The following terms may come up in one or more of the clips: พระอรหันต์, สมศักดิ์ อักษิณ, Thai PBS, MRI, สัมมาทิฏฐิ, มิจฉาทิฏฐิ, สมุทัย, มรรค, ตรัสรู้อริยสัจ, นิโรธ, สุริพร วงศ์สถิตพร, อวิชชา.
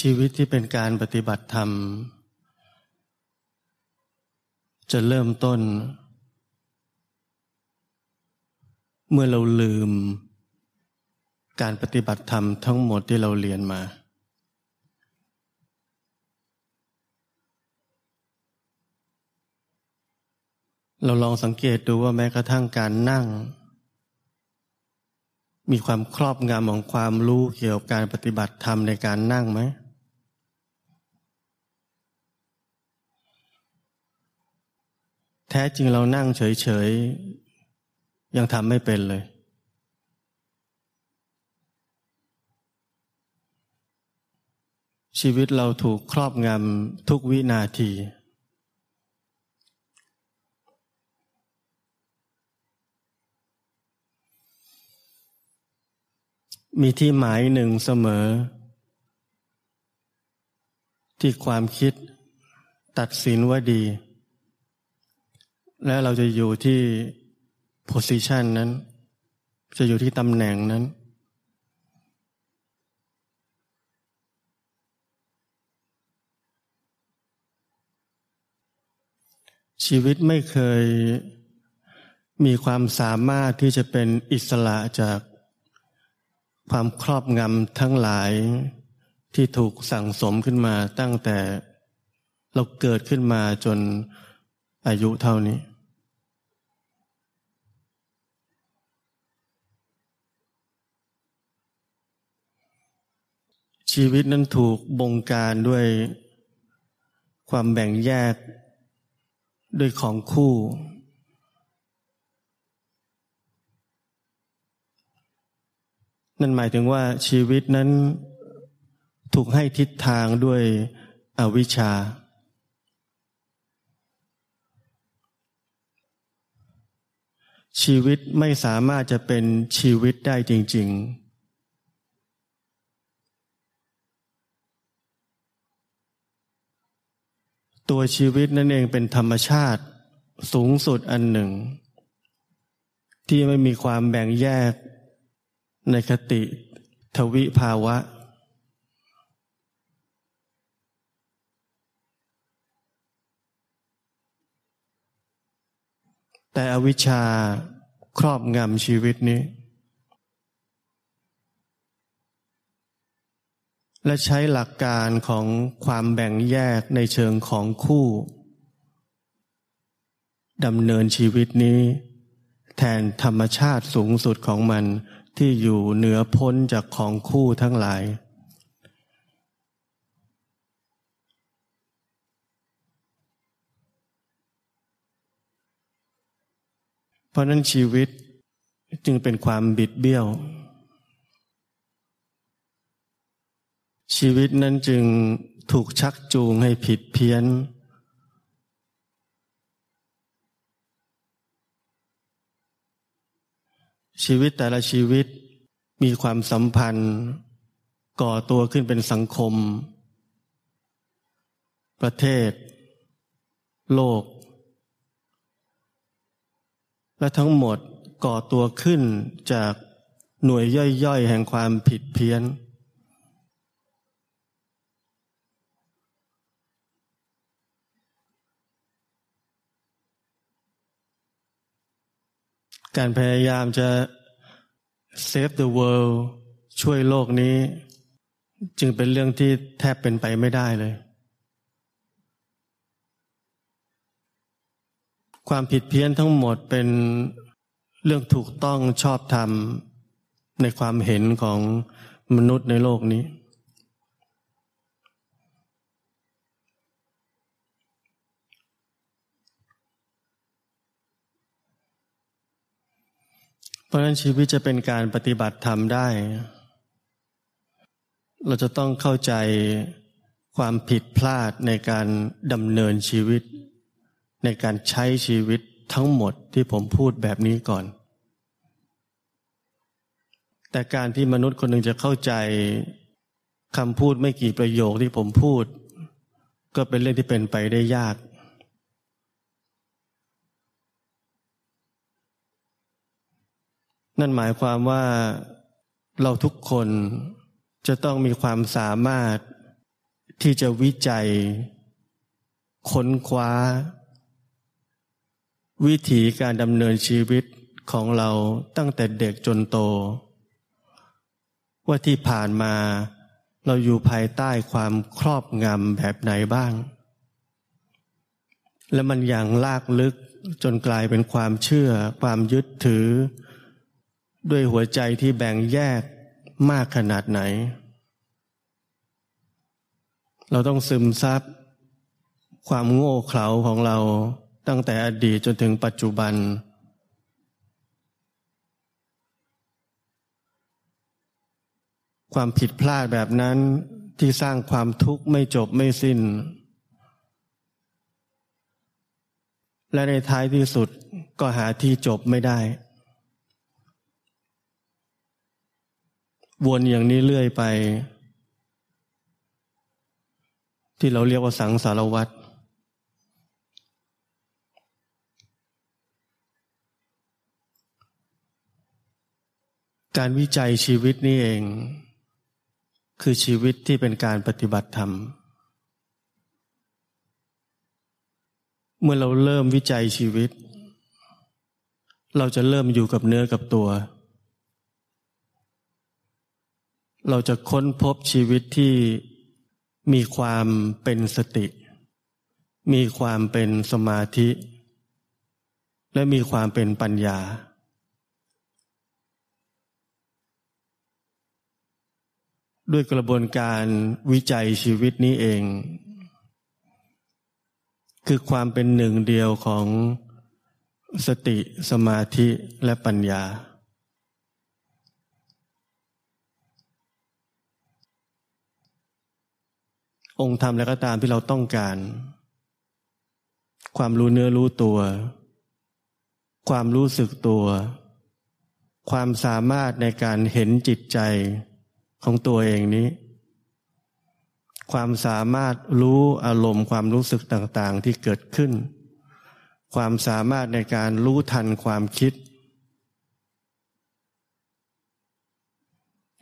ชีวิตที่เป็นการปฏิบัติธรรมจะเริ่มต้นเมื่อเราลืมการปฏิบัติธรรมทั้งหมดที่เราเรียนมาเราลองสังเกตดูว่าแม้กระทั่งการนั่งมีความครอบงำของความรู้เกี่ยวกับการปฏิบัติธรรมในการนั่งไหมแท้จริงเรานั่งเฉยๆยังทำไม่เป็นเลยชีวิตเราถูกครอบงำทุกวินาทีมีที่หมายหนึ่งเสมอที่ความคิดตัดสินว่าดีและเราจะอยู่ที่ position นั้นจะอยู่ที่ตำแหน่งนั้นชีวิตไม่เคยมีความสามารถที่จะเป็นอิสระจากความครอบงำทั้งหลายที่ถูกสั่งสมขึ้นมาตั้งแต่เราเกิดขึ้นมาจนอายุเท่านี้ชีวิตนั้นถูกบงการด้วยความแบ่งแยกด้วยของคู่นั่นหมายถึงว่าชีวิตนั้นถูกให้ทิศทางด้วยอวิชชาชีวิตไม่สามารถจะเป็นชีวิตได้จริงๆตัวชีวิตนั่นเองเป็นธรรมชาติสูงสุดอันหนึ่งที่ไม่มีความแบ่งแยกในคติทวิภาวะแต่อวิชชาครอบงำชีวิตนี้และใช้หลักการของความแบ่งแยกในเชิงของคู่ดำเนินชีวิตนี้แทนธรรมชาติสูงสุดของมันที่อยู่เหนือพ้นจากของคู่ทั้งหลายเพราะนั้นชีวิตจึงเป็นความบิดเบี้ยวชีวิตนั้นจึงถูกชักจูงให้ผิดเพี้ยนชีวิตแต่ละชีวิตมีความสัมพันธ์ก่อตัวขึ้นเป็นสังคมประเทศโลกและทั้งหมดก่อตัวขึ้นจากหน่วยย่อยๆแห่งความผิดเพี้ยนการพยายามจะ save the world ช่วยโลกนี้จึงเป็นเรื่องที่แทบเป็นไปไม่ได้เลยความผิดเพี้ยนทั้งหมดเป็นเรื่องถูกต้องชอบธรรมในความเห็นของมนุษย์ในโลกนี้เพราะนั้นชีวิตจะเป็นการปฏิบัติธรรมได้เราจะต้องเข้าใจความผิดพลาดในการดำเนินชีวิตในการใช้ชีวิตทั้งหมดที่ผมพูดแบบนี้ก่อนแต่การที่มนุษย์คนหนึ่งจะเข้าใจคำพูดไม่กี่ประโยคที่ผมพูดก็เป็นเรื่องที่เป็นไปได้ยากนั่นหมายความว่าเราทุกคนจะต้องมีความสามารถ ที่จะวิจัยค้นคว้าวิถีการดำเนินชีวิตของเราตั้งแต่เด็กจนโตว่าที่ผ่านมาเราอยู่ภายใต้ความครอบงำแบบไหนบ้างและมันอย่างลากลึกจนกลายเป็นความเชื่อความยึดถือด้วยหัวใจที่แบ่งแยกมากขนาดไหนเราต้องซึมซับความโง่เขลาของเราตั้งแต่อดีตจนถึงปัจจุบันความผิดพลาดแบบนั้นที่สร้างความทุกข์ไม่จบไม่สิ้นและในท้ายที่สุดก็หาที่จบไม่ได้วนอย่างนี้เรื่อยไปที่เราเรียกว่าสังสารวัฏการวิจัยชีวิตนี่เองคือชีวิตที่เป็นการปฏิบัติธรรมเมื่อเราเริ่มวิจัยชีวิตเราจะเริ่มอยู่กับเนื้อกับตัวเราจะค้นพบชีวิตที่มีความเป็นสติมีความเป็นสมาธิและมีความเป็นปัญญาด้วยกระบวนการวิจัยชีวิตนี้เองคือความเป็นหนึ่งเดียวของสติสมาธิและปัญญาองค์ธรรมและก็ตามที่เราต้องการความรู้เนื้อรู้ตัวความรู้สึกตัวความสามารถในการเห็นจิตใจของตัวเองนี้ความสามารถรู้อารมณ์ความรู้สึกต่างๆที่เกิดขึ้นความสามารถในการรู้ทันความคิด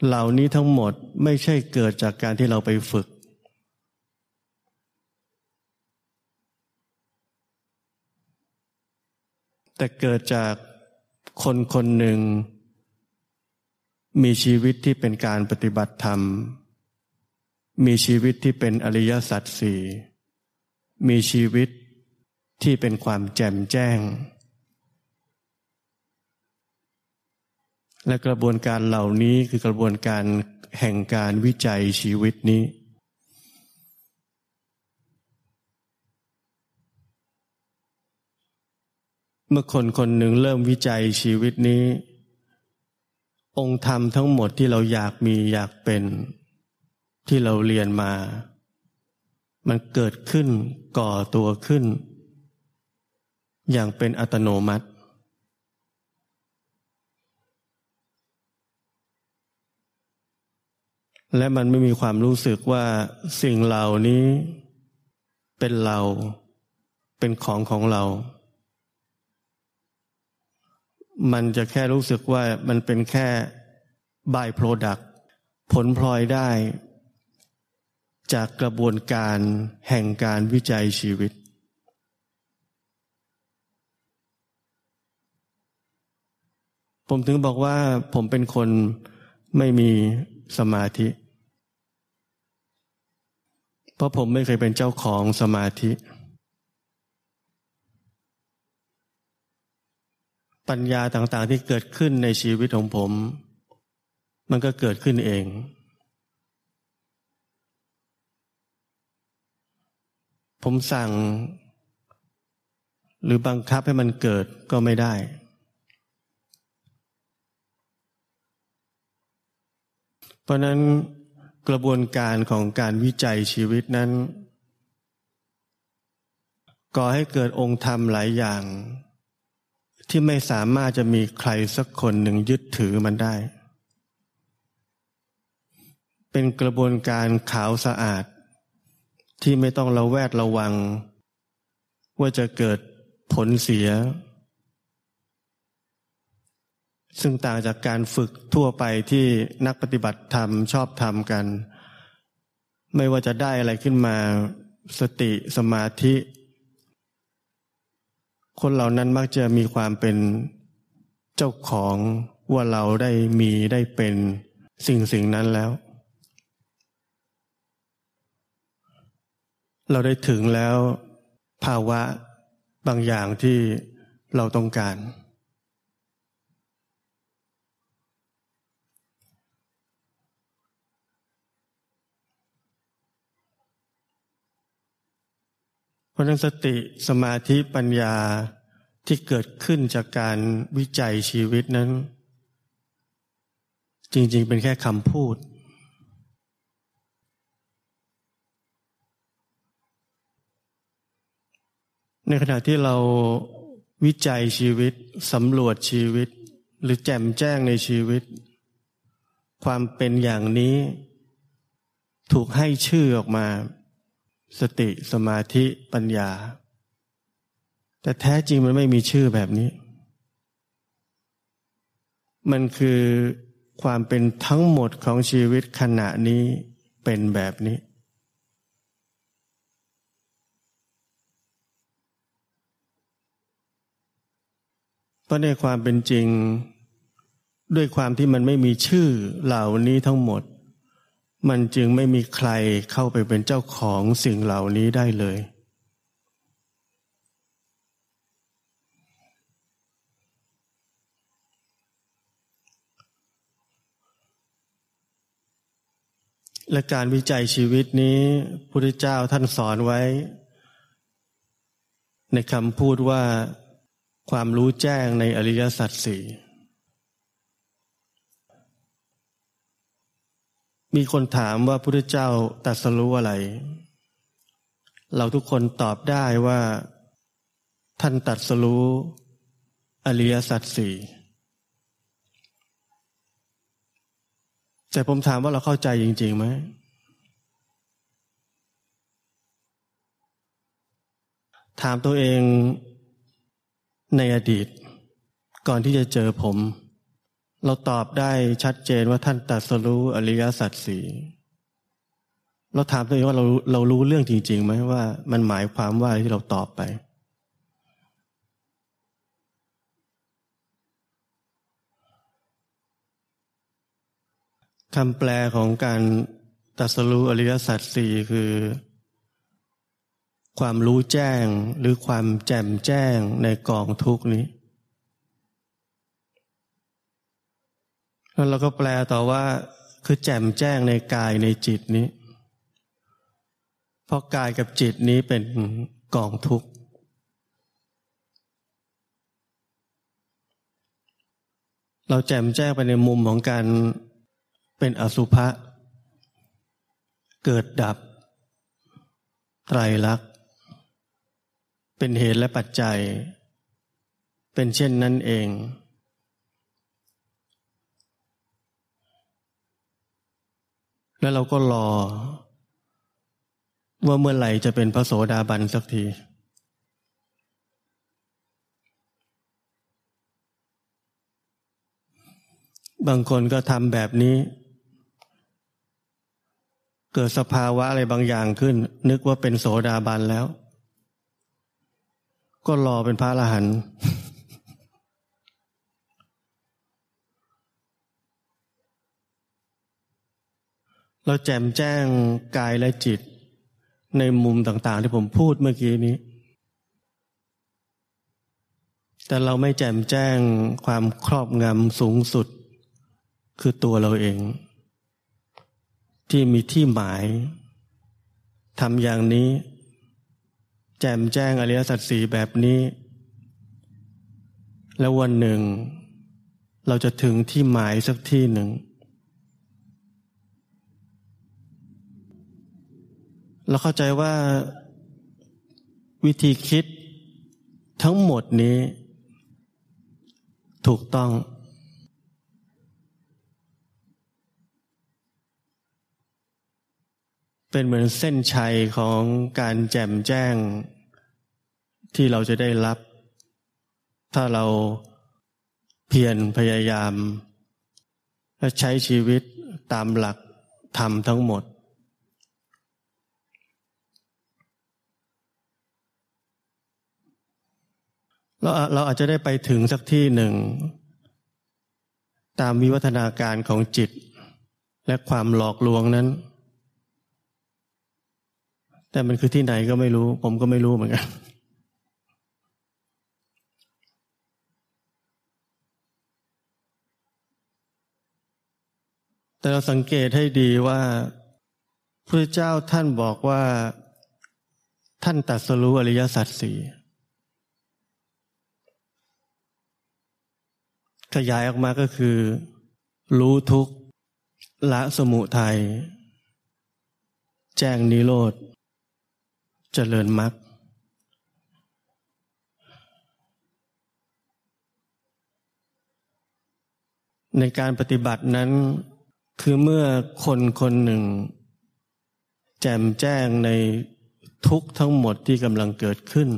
เหล่านี้ทั้งหมดไม่ใช่เกิดจากการที่เราไปฝึกแต่เกิดจากคนคนหนึ่งมีชีวิตที่เป็นการปฏิบัติธรรมมีชีวิตที่เป็นอริยสัจสี่มีชีวิตที่เป็นความแจ่มแจ้งและกระบวนการเหล่านี้คือกระบวนการแห่งการวิจัยชีวิตนี้เมื่อคนคนหนึ่งเริ่มวิจัยชีวิตนี้องค์ธรรมทั้งหมดที่เราอยากมีอยากเป็นที่เราเรียนมามันเกิดขึ้นก่อตัวขึ้นอย่างเป็นอัตโนมัติและมันไม่มีความรู้สึกว่าสิ่งเหล่านี้เป็นเราเป็นของเรามันจะแค่รู้สึกว่ามันเป็นแค่ by-product ผลพลอยได้จากกระบวนการแห่งการวิจัยชีวิตผมถึงบอกว่าผมเป็นคนไม่มีสมาธิเพราะผมไม่เคยเป็นเจ้าของสมาธิปัญญาต่างๆที่เกิดขึ้นในชีวิตของผมมันก็เกิดขึ้นเองผมสั่งหรือบังคับให้มันเกิดก็ไม่ได้เพราะนั้นกระบวนการของการวิจัยชีวิตนั้นก่อให้เกิดองค์ธรรมหลายอย่างที่ไม่สามารถจะมีใครสักคนหนึ่งยึดถือมันได้เป็นกระบวนการขาวสะอาดที่ไม่ต้องระแวดระวังว่าจะเกิดผลเสียซึ่งต่างจากการฝึกทั่วไปที่นักปฏิบัติธรรมชอบทำกัน ไม่ว่าจะได้อะไรขึ้นมาสติสมาธิคนเหล่านั้นมักจะมีความเป็นเจ้าของว่าเราได้มีได้เป็นสิ่งนั้นแล้วเราได้ถึงแล้วภาวะบางอย่างที่เราต้องการเพราะฉะนั้นสติสมาธิปัญญาที่เกิดขึ้นจากการวิจัยชีวิตนั้นจริงๆเป็นแค่คำพูดในขณะที่เราวิจัยชีวิตสำรวจชีวิตหรือแจ่มแจ้งในชีวิตความเป็นอย่างนี้ถูกให้ชื่อออกมาสติสมาธิปัญญาแต่แท้จริงมันไม่มีชื่อแบบนี้มันคือความเป็นทั้งหมดของชีวิตขณะนี้เป็นแบบนี้เพราะในความเป็นจริงด้วยความที่มันไม่มีชื่อเหล่านี้ทั้งหมดมันจึงไม่มีใครเข้าไปเป็นเจ้าของสิ่งเหล่านี้ได้เลยและการวิจัยชีวิตนี้พระพุทธเจ้าท่านสอนไว้ในคำพูดว่าความรู้แจ้งในอริยสัจสี่มีคนถามว่าพระพุทธเจ้าตรัสรู้อะไรเราทุกคนตอบได้ว่าท่านตรัสรู้อริยสัจสี่แต่ผมถามว่าเราเข้าใจจริงๆไหมถามตัวเองในอดีตก่อนที่จะเจอผมเราตอบได้ชัดเจนว่าท่านตรัสรู้อริยสัจสี่เราถามตัวเองว่าเรารู้เรื่องจริงๆไหมว่ามันหมายความว่าอะไรที่เราตอบไปคำแปลของการตรัสรู้อริยสัจสี่คือความรู้แจ้งหรือความแจ่มแจ้งในกองทุกข์นี้แล้วเราก็แปลต่อว่าคือแจ่มแจ้งในกายในจิตนี้เพราะกายกับจิตนี้เป็นกองทุกข์เราแจ่มแจ้งไปในมุมของการเป็นอสุภะเกิดดับไตรลักษณ์เป็นเหตุและปัจจัยเป็นเช่นนั้นเองแล้วเราก็รอว่าเมื่อไหร่จะเป็นพระโสดาบันสักทีบางคนก็ทำแบบนี้เกิดสภาวะอะไรบางอย่างขึ้นนึกว่าเป็นโสดาบันแล้วก็รอเป็นพระอรหันต์เราแจ่มแจ้งกายและจิตในมุมต่างๆที่ผมพูดเมื่อกี้นี้แต่เราไม่แจ่มแจ้งความครอบงำสูงสุดคือตัวเราเองที่มีที่หมายทำอย่างนี้แจ่มแจ้งอริยสัจสี่แบบนี้แล้ววันหนึ่งเราจะถึงที่หมายสักที่หนึ่งเราเข้าใจว่าวิธีคิดทั้งหมดนี้ถูกต้องเป็นเหมือนเส้นชัยของการแจ่มแจ้งที่เราจะได้รับถ้าเราเพียรพยายามและใช้ชีวิตตามหลักธรรมทั้งหมด เราอาจจะได้ไปถึงสักที่หนึ่งตามวิวัฒนาการของจิตและความหลอกลวงนั้นแต่มันคือที่ไหนก็ไม่รู้ผมก็ไม่รู้เหมือนกันแต่เราสังเกตให้ดีว่าพระเจ้าท่านบอกว่าท่านตรัสรู้อริยสัจสี่ขยายออกมาก็คือรู้ทุกข์ละสมุทัยแจ้งนิโรธเจริญมรรคในการปฏิบัตินั้นคือเมื่อคนคนหนึ่งแจ่มแจ้งในทุกข์ทั้งหมดที่กำลังเกิดขึ้น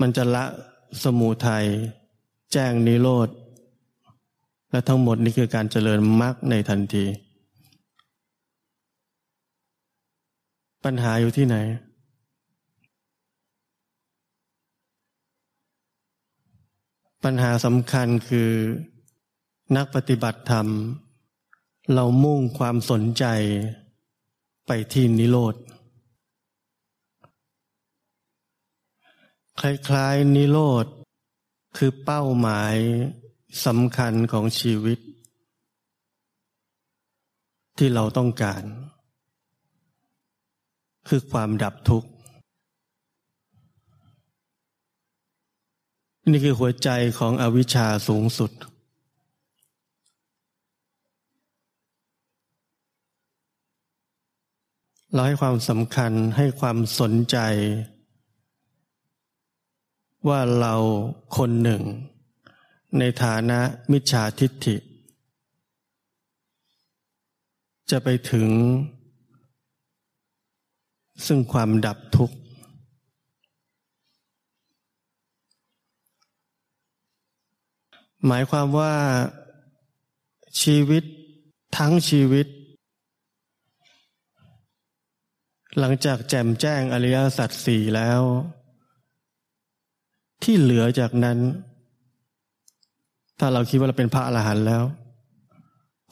มันจะละสมุทัยแจ้งนิโรธและทั้งหมดนี้คือการเจริญมรรคในทันทีปัญหาอยู่ที่ไหนปัญหาสำคัญคือนักปฏิบัติธรรมเรามุ่งความสนใจไปที่นิโรธคล้ายๆนิโรธคือเป้าหมายสำคัญของชีวิตที่เราต้องการคือความดับทุกข์นี่คือหัวใจของอวิชชาสูงสุดเราให้ความสำคัญให้ความสนใจว่าเราคนหนึ่งในฐานะมิจฉาทิฏฐิจะไปถึงซึ่งความดับทุกข์หมายความว่าชีวิตทั้งชีวิตหลังจากแจ่มแจ้งอริยสัจสี่แล้วที่เหลือจากนั้นถ้าเราคิดว่าเราเป็นพระอรหันต์แล้ว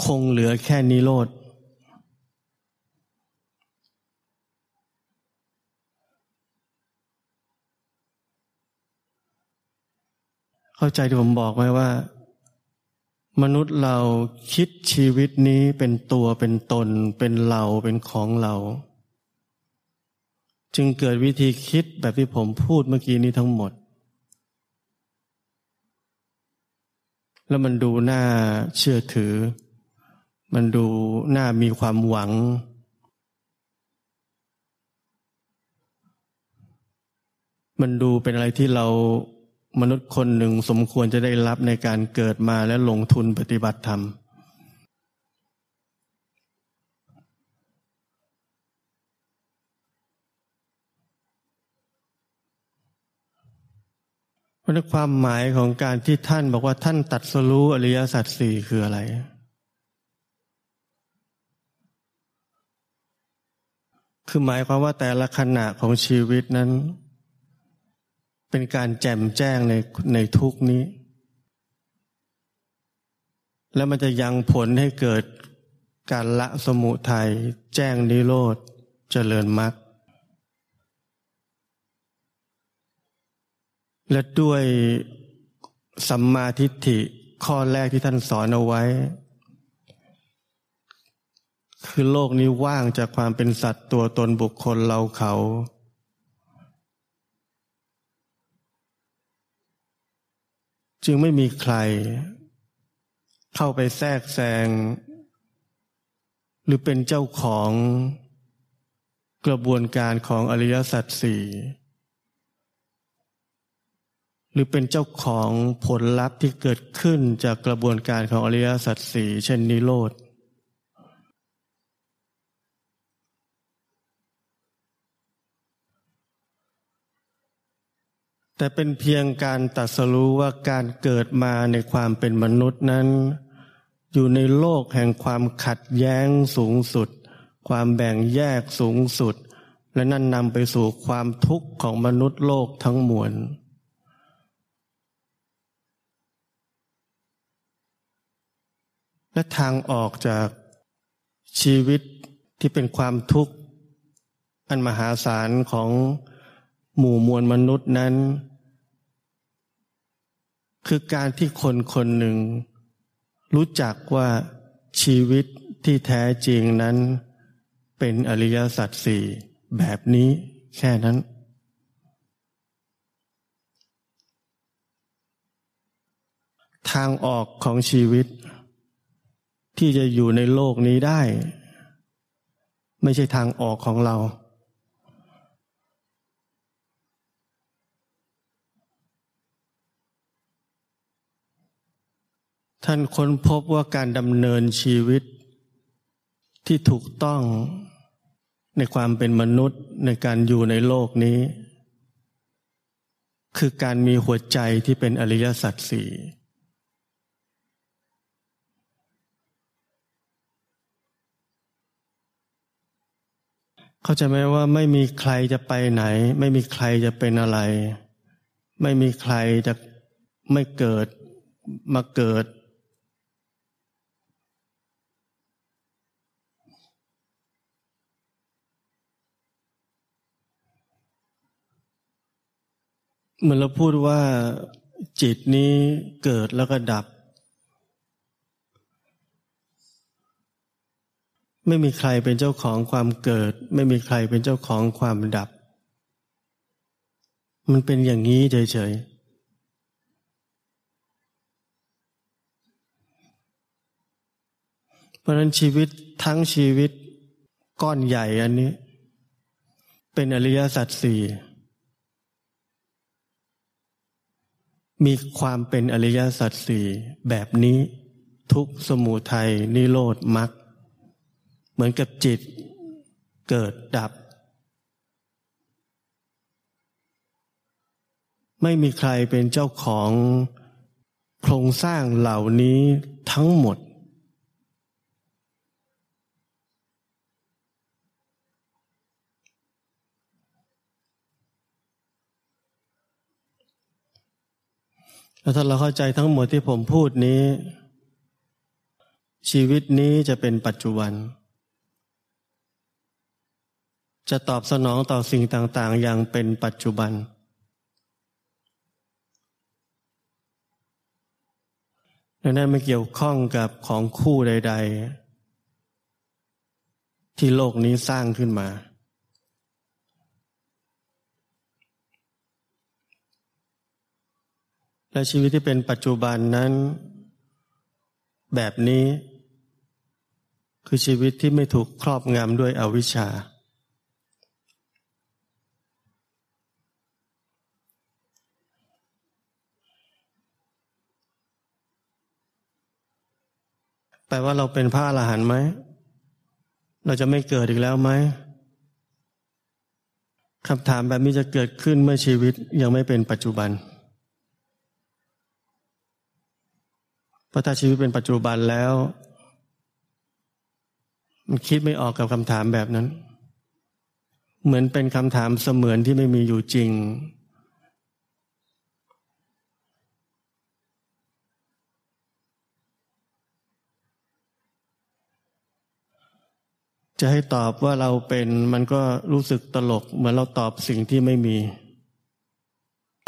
คงเหลือแค่นิโรธเข้าใจที่ผมบอกไหมว่ามนุษย์เราคิดชีวิตนี้เป็นตัวเป็นตนเป็นเราเป็นของเราจึงเกิดวิธีคิดแบบที่ผมพูดเมื่อกี้นี้ทั้งหมดแล้วมันดูน่าเชื่อถือมันดูน่ามีความหวังมันดูเป็นอะไรที่เรามนุษย์คนหนึ่งสมควรจะได้รับในการเกิดมาและลงทุนปฏิบัติธรรมเพราะความหมายของการที่ท่านบอกว่าท่านตรัสรู้อริยสัจสี่คืออะไรคือหมายความว่าแต่ละขณะของชีวิตนั้นเป็นการแจ่มแจ้งในทุกนี้แล้วมันจะยังผลให้เกิดการละสมุทัยแจ้งนิโรธเจริญมรรคและด้วยสัมมาทิฏฐิข้อแรกที่ท่านสอนเอาไว้คือโลกนี้ว่างจากความเป็นสัตว์ตัวตนบุคคลเราเขาจึงไม่มีใครเข้าไปแทรกแซงหรือเป็นเจ้าของกระบวนการของอริยสัจสี่หรือเป็นเจ้าของผลลัพธ์ที่เกิดขึ้นจากกระบวนการของอริยสัจสี่เช่นนิโรธแต่เป็นเพียงการตรัสรู้ว่าการเกิดมาในความเป็นมนุษย์นั้นอยู่ในโลกแห่งความขัดแย้งสูงสุดความแบ่งแยกสูงสุด และนั่นนำไปสู่ความทุกข์ของมนุษย์โลกทั้งมวลและทางออกจากชีวิตที่เป็นความทุกข์อันมหาศาลของหมู่มวลมนุษย์นั้นคือการที่คนคนหนึ่งรู้จักว่าชีวิตที่แท้จริงนั้นเป็นอริยสัจสี่แบบนี้แค่นั้นทางออกของชีวิตที่จะอยู่ในโลกนี้ได้ไม่ใช่ทางออกของเราท่านค้นพบว่าการดำเนินชีวิตที่ถูกต้องในความเป็นมนุษย์ในการอยู่ในโลกนี้คือการมีหัวใจที่เป็นอริยสัจสี่เข้าใจไหมว่าไม่มีใครจะไปไหนไม่มีใครจะเป็นอะไรไม่มีใครจะไม่เกิดมาเกิดเมื่อเราพูดว่าจิตนี้เกิดแล้วก็ดับไม่มีใครเป็นเจ้าของความเกิดไม่มีใครเป็นเจ้าของความดับมันเป็นอย่างนี้เฉยๆเพราะฉะนั้นชีวิตทั้งชีวิตก้อนใหญ่อันนี้เป็นอริยสัจสี่มีความเป็นอริยสัจสี่แบบนี้ทุกข์สมุทัยนิโรธมรรคเหมือนกับจิตเกิดดับไม่มีใครเป็นเจ้าของโครงสร้างเหล่านี้ทั้งหมดแล้วถ้าเราเข้าใจทั้งหมดที่ผมพูดนี้ชีวิตนี้จะเป็นปัจจุบันจะตอบสนองต่อสิ่งต่างๆอย่างเป็นปัจจุบันและนั่นไม่เกี่ยวข้องกับของคู่ใดๆที่โลกนี้สร้างขึ้นมาและชีวิตที่เป็นปัจจุบันนั้นแบบนี้คือชีวิตที่ไม่ถูกครอบงำด้วยอวิชชาแปลว่าเราเป็นพระอรหันต์ไหมเราจะไม่เกิดอีกแล้วไหมคำถามแบบนี้จะเกิดขึ้นเมื่อชีวิตยังไม่เป็นปัจจุบันเพราะถ้าชีวิตเป็นปัจจุบันแล้วมันคิดไม่ออกกับคำถามแบบนั้นเหมือนเป็นคำถามเสมือนที่ไม่มีอยู่จริงจะให้ตอบว่าเราเป็นมันก็รู้สึกตลกเหมือนเราตอบสิ่งที่ไม่มี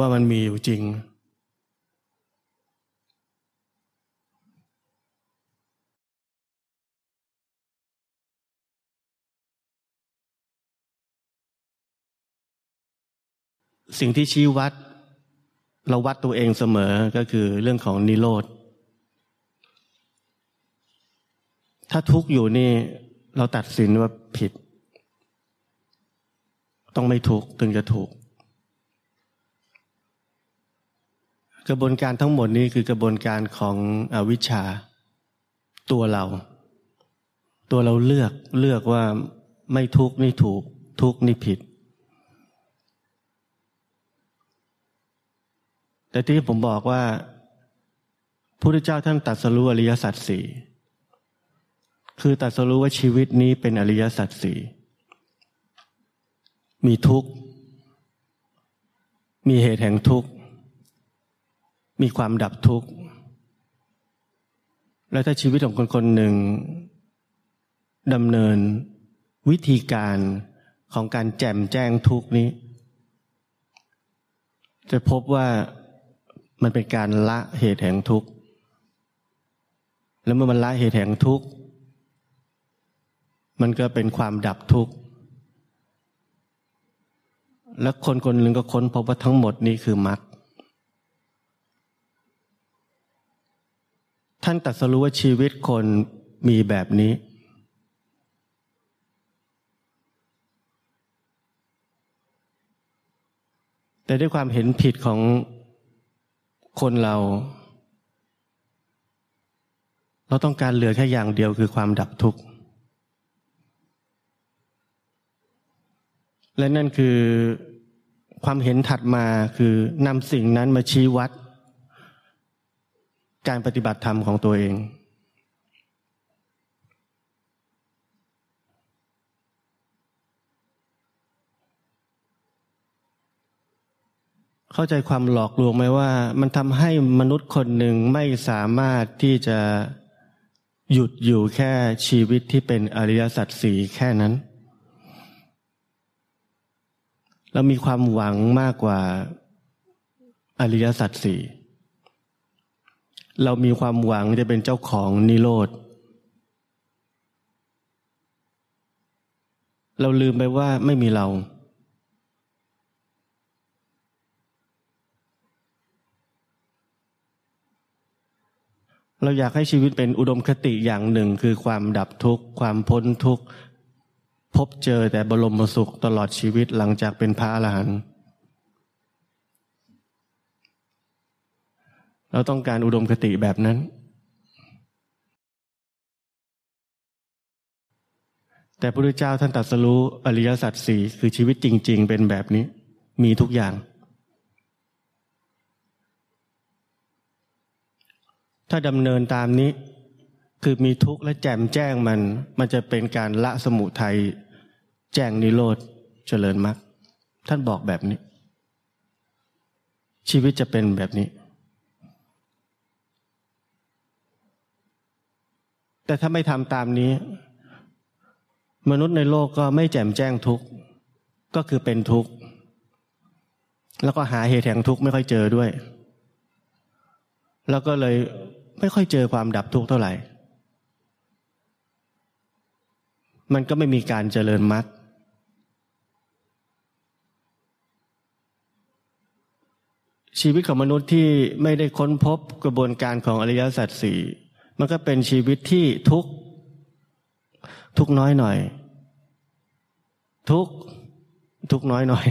ว่ามันมีอยู่จริงสิ่งที่ชี้วัดเราวัดตัวเองเสมอก็คือเรื่องของนิโรธถ้าทุกข์อยู่นี่เราตัดสินว่าผิดต้องไม่ทุกข์ถึงจะถูกกระบวนการทั้งหมดนี้คือกระบวนการของอวิชชาตัวเราเลือกว่าไม่ทุกข์นี่ถูกทุกข์นี่ผิดแต่ที่ผมบอกว่าพระพุทธเจ้าท่านตรัสรู้อริยสัจสี่คือตรัสรู้ว่าชีวิตนี้เป็นอริยสัจสี่ มีทุกข์มีเหตุแห่งทุกข์มีความดับทุกข์และถ้าชีวิตของคนคนหนึ่งดำเนินวิธีการของการแจ่มแจ้งทุกข์นี้จะพบว่ามันเป็นการละเหตุแห่งทุกข์และเมื่อมันละเหตุแห่งทุกข์มันก็เป็นความดับทุกข์และคนคนหนึ่งก็ค้นพบว่าทั้งหมดนี้คือมรรคท่านตรัสรู้ว่าชีวิตคนมีแบบนี้แต่ด้วยความเห็นผิดของคนเราต้องการเหลือแค่อย่างเดียวคือความดับทุกข์และนั่นคือความเห็นถัดมาคือนำสิ่งนั้นมาชี้วัดการปฏิบัติธรรมของตัวเองเข้าใจความหลอกลวงไหมว่ามันทำให้มนุษย์คนหนึ่งไม่สามารถที่จะหยุดอยู่แค่ชีวิตที่เป็นอริยสัจสี่แค่นั้นเรามีความหวังมากกว่าอริยสัจสี่เรามีความหวังจะเป็นเจ้าของนิโรธเราลืมไปว่าไม่มีเราเราอยากให้ชีวิตเป็นอุดมคติอย่างหนึ่งคือความดับทุกข์ความพ้นทุกข์พบเจอแต่บรมสุขตลอดชีวิตหลังจากเป็นพระอรหันต์เราต้องการอุดมคติแบบนั้นแต่พระพุทธเจ้าท่านตรัสรู้อริยสัจสี่คือชีวิตจริงๆเป็นแบบนี้มีทุกอย่างถ้าดำเนินตามนี้คือมีทุกข์และแจ่มแจ้งมันจะเป็นการละสมุทัยแจ้งนิโรธเจริญมรรคท่านบอกแบบนี้ชีวิตจะเป็นแบบนี้แต่ถ้าไม่ทำตามนี้มนุษย์ในโลกก็ไม่แจ่มแจ้งทุกข์ก็คือเป็นทุกข์แล้วก็หาเหตุแห่งทุกข์ไม่ค่อยเจอด้วยแล้วก็เลยไม่ค่อยเจอความดับทุกข์เท่าไหร่มันก็ไม่มีการเจริญมรรคชีวิตของมนุษย์ที่ไม่ได้ค้นพบกระบวนการของอริยสัจสี่มันก็เป็นชีวิตที่ทุกข์น้อยหน่อยทุกน้อยหน่อย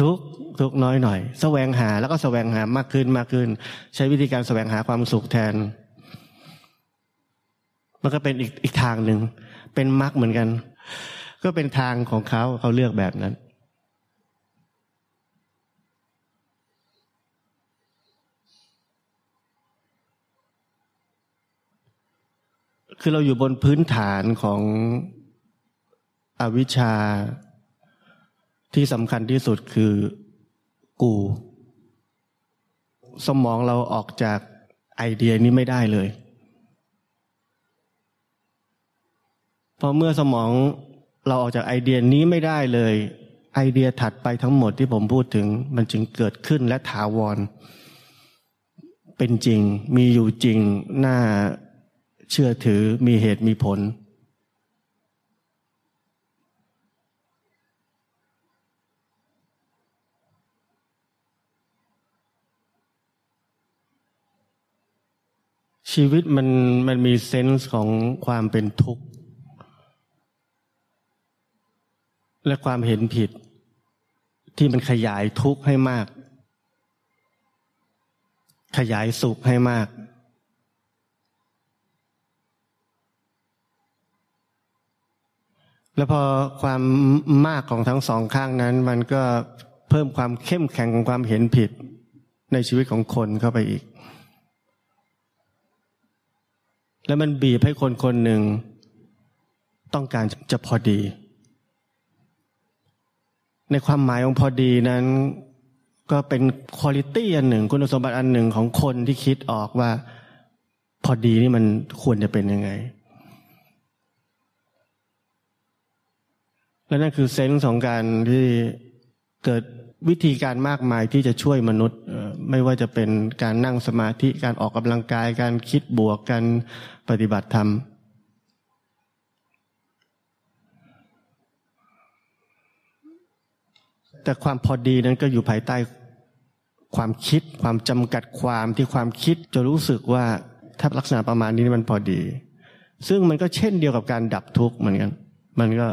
ทุกน้อยหน่อยแสวงหาแล้วก็แสวงหามากขึ้นใช้วิธีการแสวงหาความสุขแทนมันก็เป็นอีกทางหนึ่งเป็นมรรคเหมือนกันก็เป็นทางของเขาเลือกแบบนั้นคือเราอยู่บนพื้นฐานของอวิชชาที่สำคัญที่สุดคือกูสมองเราออกจากไอเดียนี้ไม่ได้เลยพอเมื่อสมองเราออกจากไอเดียนี้ไม่ได้เลยไอเดียถัดไปทั้งหมดที่ผมพูดถึงมันจึงเกิดขึ้นและถาวรเป็นจริงมีอยู่จริงน่าเชื่อถือมีเหตุมีผลชีวิตมันมีเซนส์ของความเป็นทุกข์และความเห็นผิดที่มันขยายทุกข์ให้มากขยายสุขให้มากและพอความมากของทั้งสองข้างนั้นมันก็เพิ่มความเข้มแข็งของความเห็นผิดในชีวิตของคนเข้าไปอีกและมันบีบให้คนคนหนึ่งต้องการจะพอดี ในความหมายของพอดีนั้นก็เป็นคุณลิตี้อันหนึ่งคุณสมบัติอันหนึ่งของคนที่คิดออกว่าพอดีนี่มันควรจะเป็นยังไงและนั่นคือเซนส์ของการที่เกิดวิธีการมากมายที่จะช่วยมนุษย์ไม่ว่าจะเป็นการนั่งสมาธิการออกกำลังกายการคิดบวกการปฏิบัติธรรมแต่ความพอดีนั้นก็อยู่ภายใต้ความคิดความจำกัดความที่ความคิดจะรู้สึกว่าถ้าลักษณะประมาณนี้มันพอดีซึ่งมันก็เช่นเดียวกับการดับทุกข์เหมือนกันมันก็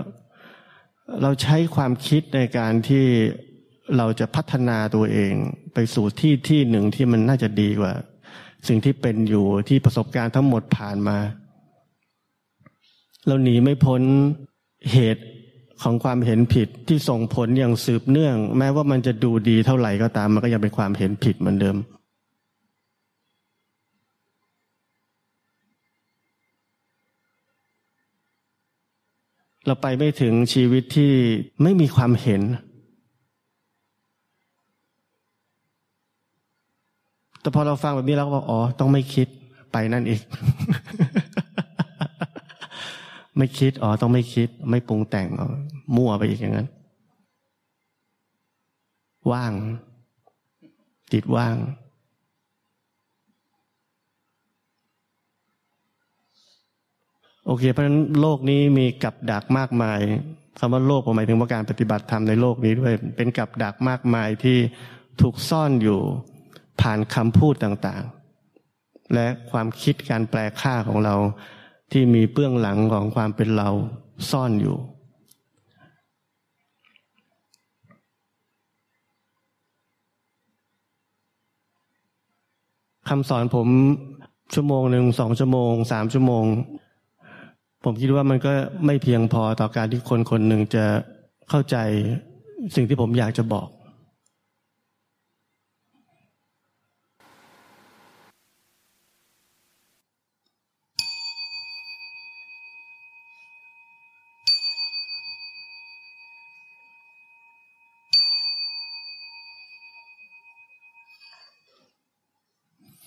เราใช้ความคิดในการที่เราจะพัฒนาตัวเองไปสู่ที่หนึ่งที่มันน่าจะดีกว่าสิ่งที่เป็นอยู่ที่ประสบการณ์ทั้งหมดผ่านมาเราหนีไม่พ้นเหตุของความเห็นผิดที่ส่งผลอย่างสืบเนื่องแม้ว่ามันจะดูดีเท่าไหร่ก็ตามมันก็ยังเป็นความเห็นผิดเหมือนเดิมเราไปไม่ถึงชีวิตที่ไม่มีความเห็นแต่พอเราฟังแบบนี้เราก็บอกอ๋อต้องไม่คิดไปนั่นเอง ไม่คิดอ๋อต้องไม่คิดไม่ปรุงแต่งอ๋อมั่วไปอีกอย่างนั้นว่างจิตว่างโอเคเพราะฉะนั้นโลกนี้มีกับดักมากมายคำว่าโลกผมหมายถึงว่าการปฏิบัติธรรมในโลกนี้ด้วยเป็นกับดักมากมายที่ถูกซ่อนอยู่ผ่านคำพูดต่างๆและความคิดการแปลค่าของเราที่มีเบื้องหลังของความเป็นเราซ่อนอยู่คำสอนผมชั่วโมงหนึ่ง2 ชั่วโมง3 ชั่วโมงผมคิดว่ามันก็ไม่เพียงพอต่อการที่คนๆหนึ่งจะเข้าใจสิ่งที่ผมอยากจะบอก